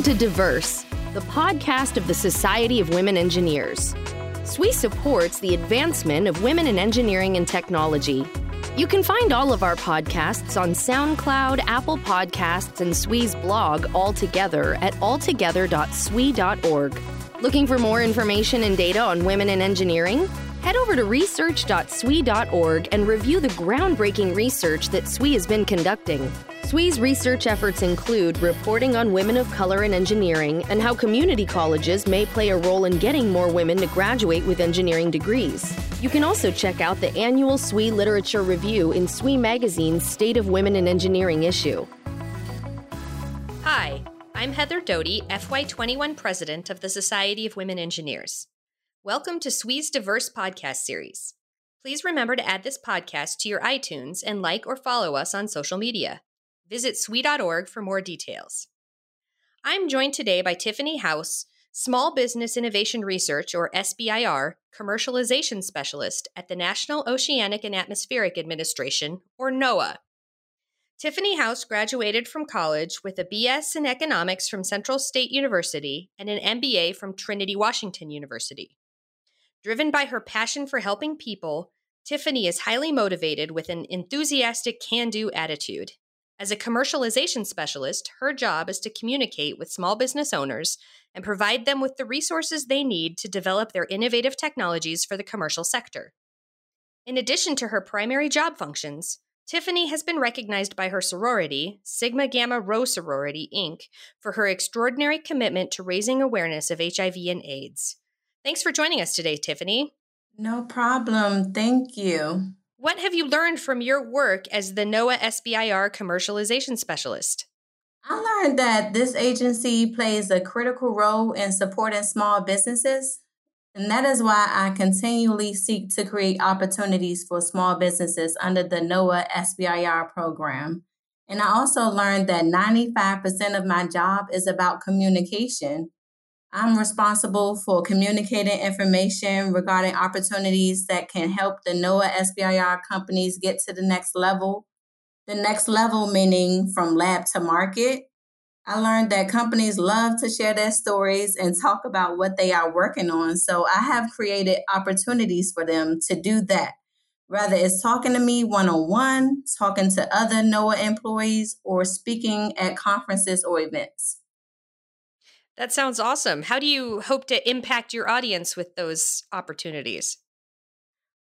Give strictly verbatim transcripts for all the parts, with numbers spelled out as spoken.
Welcome to Diverse, the podcast of the Society of Women Engineers. S W E supports the advancement of women in engineering and technology. You can find all of our podcasts on SoundCloud, Apple Podcasts, and S W E's blog All Together at all together dot s w e dot org. Looking for more information and data on women in engineering? Head over to research dot s w e dot org and review the groundbreaking research that S W E has been conducting. S W E's research efforts include reporting on women of color in engineering and how community colleges may play a role in getting more women to graduate with engineering degrees. You can also check out the annual S W E Literature Review in S W E Magazine's State of Women in Engineering issue. Hi, I'm Heather Doty, F Y twenty-one President of the Society of Women Engineers. Welcome to S W E's Diverse Podcast Series. Please remember to add this podcast to your iTunes and like or follow us on social media. Visit s w e dot org for more details. I'm joined today by Tiffany House, Small Business Innovation Research, or S B I R, Commercialization Specialist at the National Oceanic and Atmospheric Administration, or NOAA. Tiffany House graduated from college with a B S in Economics from Central State University and an M B A from Trinity Washington University. Driven by her passion for helping people, Tiffany is highly motivated with an enthusiastic can-do attitude. As a commercialization specialist, her job is to communicate with small business owners and provide them with the resources they need to develop their innovative technologies for the commercial sector. In addition to her primary job functions, Tiffany has been recognized by her sorority, Sigma Gamma Rho Sorority, Incorporated, for her extraordinary commitment to raising awareness of H I V and AIDS. Thanks for joining us today, Tiffany. No problem. Thank you. What have you learned from your work as the NOAA S B I R Commercialization Specialist? I learned that this agency plays a critical role in supporting small businesses, and that is why I continually seek to create opportunities for small businesses under the NOAA S B I R program. And I also learned that ninety-five percent of my job is about communication. I'm responsible for communicating information regarding opportunities that can help the NOAA S B I R companies get to the next level. The next level meaning from lab to market. I learned that companies love to share their stories and talk about what they are working on. So I have created opportunities for them to do that. Whether it's talking to me one-on-one, talking to other NOAA employees, or speaking at conferences or events. That sounds awesome. How do you hope to impact your audience with those opportunities?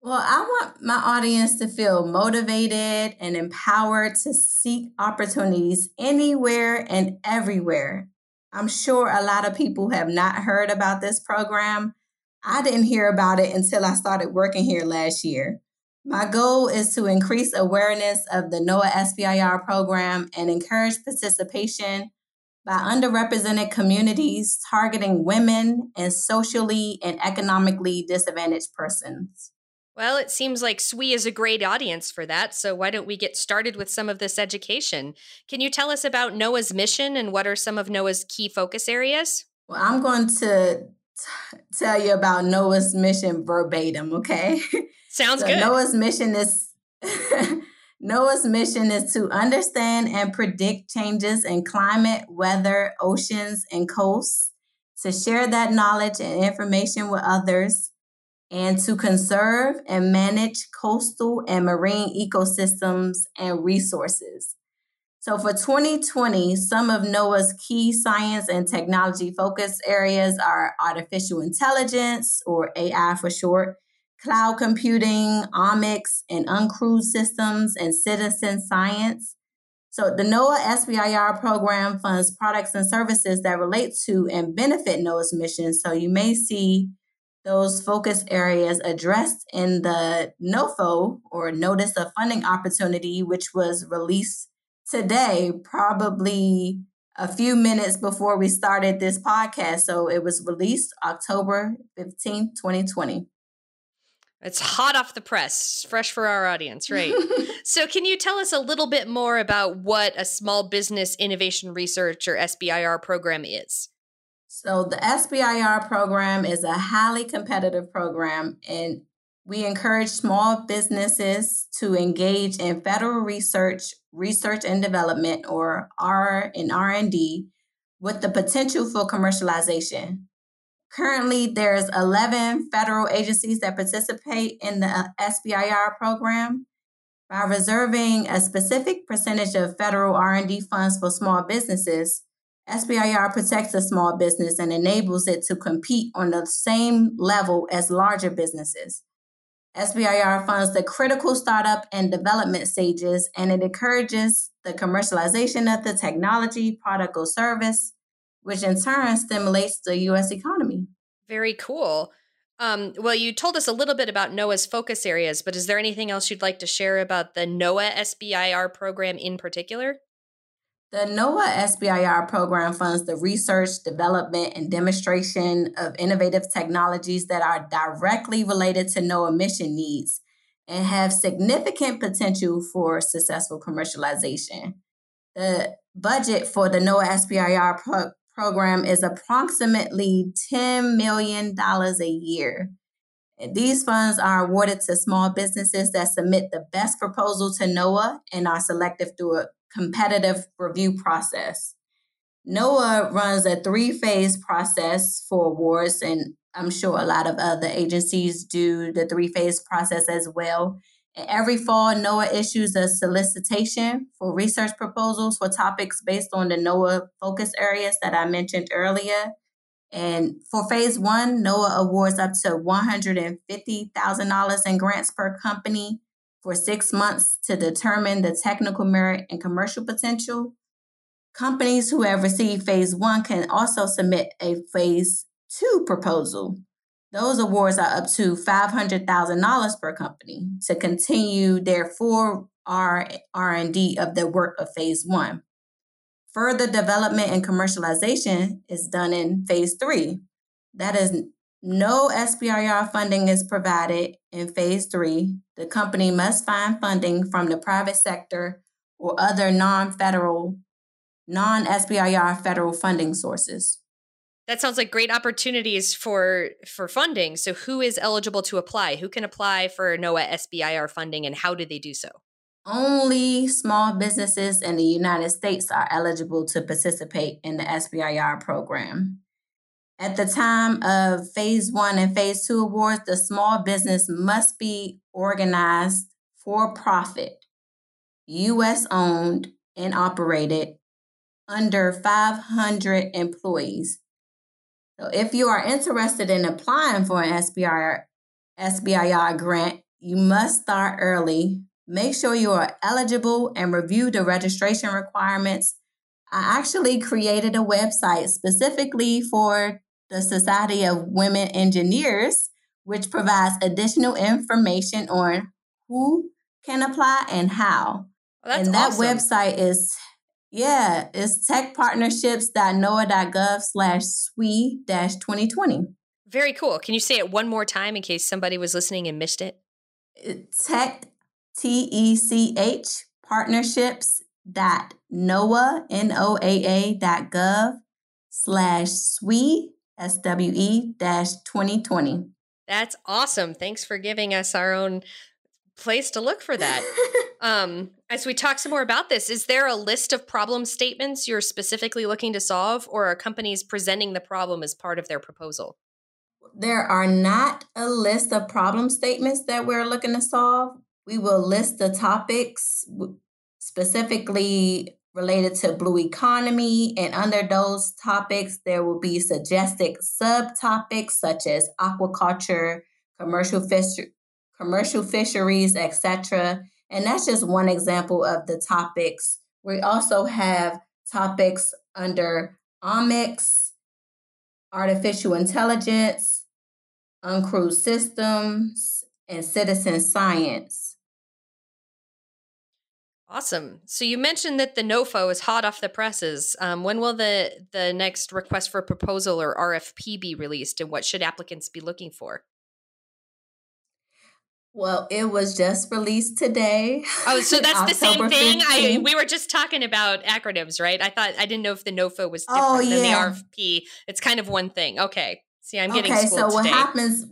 Well, I want my audience to feel motivated and empowered to seek opportunities anywhere and everywhere. I'm sure a lot of people have not heard about this program. I didn't hear about it until I started working here last year. My goal is to increase awareness of the NOAA S B I R program and encourage participation by underrepresented communities, targeting women and socially and economically disadvantaged persons. Well, it seems like S W E is a great audience for that, so why don't we get started with some of this education? Can you tell us about NOAA's mission and what are some of NOAA's key focus areas? Well, I'm going to t- tell you about NOAA's mission verbatim, okay? Sounds so good. NOAA's mission is... NOAA's mission is to understand and predict changes in climate, weather, oceans, and coasts, to share that knowledge and information with others, and to conserve and manage coastal and marine ecosystems and resources. So for twenty twenty, some of NOAA's key science and technology focus areas are artificial intelligence, or A I for short, cloud computing, omics, and uncrewed systems, and citizen science. So the NOAA S B I R program funds products and services that relate to and benefit NOAA's mission. So you may see those focus areas addressed in the NOFO, or Notice of Funding Opportunity, which was released today, probably a few minutes before we started this podcast. So it was released October fifteenth, twenty twenty. It's hot off the press, fresh for our audience, right? So can you tell us a little bit more about what a Small Business Innovation Research, or S B I R, program is? So the S B I R program is a highly competitive program, and we encourage small businesses to engage in federal research, research and development, or R and R and D, with the potential for commercialization. Currently, there's eleven federal agencies that participate in the S B I R program. By reserving a specific percentage of federal R and D funds for small businesses, S B I R protects a small business and enables it to compete on the same level as larger businesses. S B I R funds the critical startup and development stages, and it encourages the commercialization of the technology, product, or service, which in turn stimulates the U S economy. Very cool. Um, well, you told us a little bit about NOAA's focus areas, but is there anything else you'd like to share about the NOAA S B I R program in particular? The NOAA S B I R program funds the research, development, and demonstration of innovative technologies that are directly related to NOAA mission needs and have significant potential for successful commercialization. The budget for the NOAA S B I R pro- program is approximately ten million dollars a year. These funds are awarded to small businesses that submit the best proposal to NOAA and are selected through a competitive review process. NOAA runs a three-phase process for awards, and I'm sure a lot of other agencies do the three-phase process as well. And every fall, NOAA issues a solicitation for research proposals for topics based on the NOAA focus areas that I mentioned earlier. And for phase one, NOAA awards up to one hundred fifty thousand dollars in grants per company for six months to determine the technical merit and commercial potential. Companies who have received phase one can also submit a phase two proposal. Those awards are up to five hundred thousand dollars per company to continue their full R and D of the work of phase one. Further development and commercialization is done in phase three. That is, no S B I R funding is provided in phase three. The company must find funding from the private sector or other non-federal, non-S B I R federal funding sources. That sounds like great opportunities for, for funding. So who is eligible to apply? Who can apply for NOAA S B I R funding, and how do they do so? Only small businesses in the United States are eligible to participate in the S B I R program. At the time of phase one and phase two awards, the small business must be organized for profit, U S owned and operated, under five hundred employees. So if you are interested in applying for an S B I R, S B I R grant, you must start early. Make sure you are eligible and review the registration requirements. I actually created a website specifically for the Society of Women Engineers, which provides additional information on who can apply and how. Well, that's and that awesome. Website is... Yeah, it's techpartnerships.noaa.gov slash SWE dash 2020. Very cool. Can you say it one more time in case somebody was listening and missed it? Tech, T E C H, partnerships dot NOAA, N O A A dot gov slash SWE, S W E dash 2020. That's awesome. Thanks for giving us our own place to look for that. Um, as we talk some more about this, is there a list of problem statements you're specifically looking to solve, or are companies presenting the problem as part of their proposal? There are not a list of problem statements that we're looking to solve. We will list the topics specifically related to blue economy, and under those topics, there will be suggested subtopics such as aquaculture, commercial fish, commercial fisheries, et cetera, and that's just one example of the topics. We also have topics under omics, artificial intelligence, uncrewed systems, and citizen science. Awesome. So you mentioned that the NOFO is hot off the presses. Um, when will the, the next request for proposal or R F P be released, and what should applicants be looking for? Well, it was just released today. Oh, so that's the same thing? I, we were just talking about acronyms, right? I thought, I didn't know if the NOFO was different oh, yeah. than the R F P. It's kind of one thing. Okay. See, I'm getting okay, schooled so today. Okay, so what happens...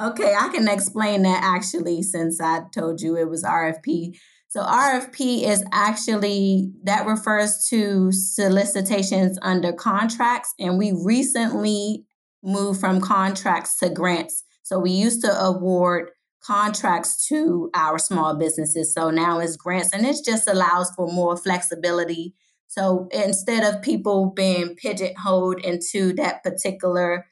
Okay, I can explain that actually, since I told you it was R F P. So R F P is actually, that refers to solicitations under contracts. And we recently moved from contracts to grants. So we used to award contracts to our small businesses. So now it's grants, and it just allows for more flexibility. So instead of people being pigeonholed into that particular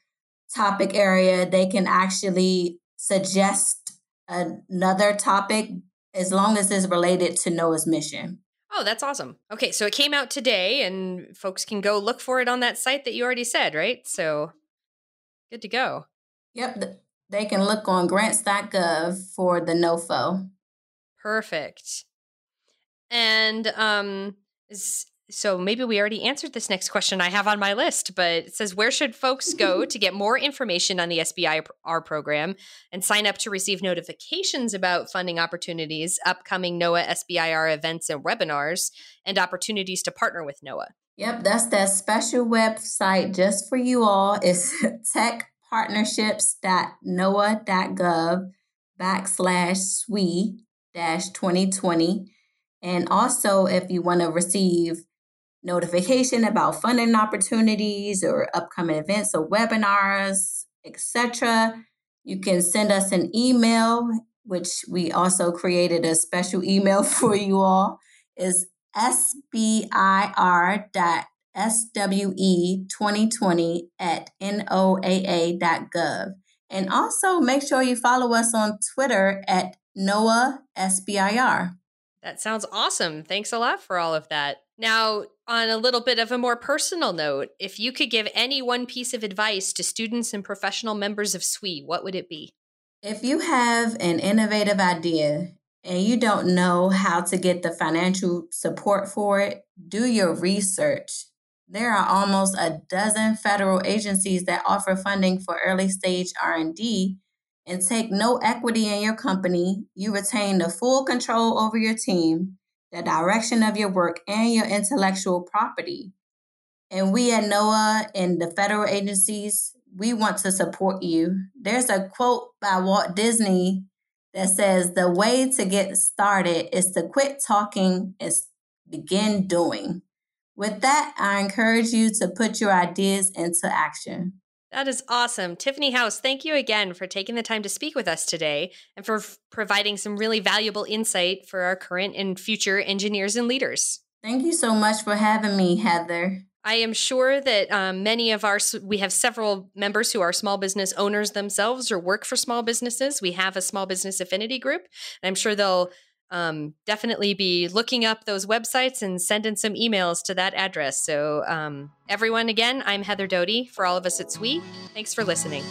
topic area, they can actually suggest another topic as long as it's related to NOAA's mission. Oh, that's awesome. Okay, so it came out today and folks can go look for it on that site that you already said, right? So good to go. Yep. The- They can look on grants dot gov for the NOFO. Perfect. And um, so maybe we already answered this next question I have on my list, but it says, where should folks go to get more information on the S B I R program and sign up to receive notifications about funding opportunities, upcoming NOAA S B I R events and webinars, and opportunities to partner with NOAA? Yep, that's that special website just for you all. It's tech. partnerships.noaa.gov backslash SWE dash 2020. And also, if you want to receive notification about funding opportunities or upcoming events or webinars, et cetera, you can send us an email, which we also created a special email for you all. It's S B I R dot S W E twenty twenty at N O A A dot gov. And also make sure you follow us on Twitter at NOAA S B I R. That sounds awesome. Thanks a lot for all of that. Now, on a little bit of a more personal note, if you could give any one piece of advice to students and professional members of S W E, what would it be? If you have an innovative idea and you don't know how to get the financial support for it, do your research. There are almost a dozen federal agencies that offer funding for early stage R and D, and take no equity in your company. You retain the full control over your team, the direction of your work, and your intellectual property. And we at NOAA and the federal agencies, we want to support you. There's a quote by Walt Disney that says, the way to get started is to quit talking and begin doing. With that, I encourage you to put your ideas into action. That is awesome. Tiffany House, thank you again for taking the time to speak with us today and for f- providing some really valuable insight for our current and future engineers and leaders. Thank you so much for having me, Heather. I am sure that um, many of our, we have several members who are small business owners themselves or work for small businesses. We have a small business affinity group, and I'm sure they'll um, definitely be looking up those websites and sending some emails to that address. So um, everyone, again, I'm Heather Doty. For all of us at S W E, thanks for listening.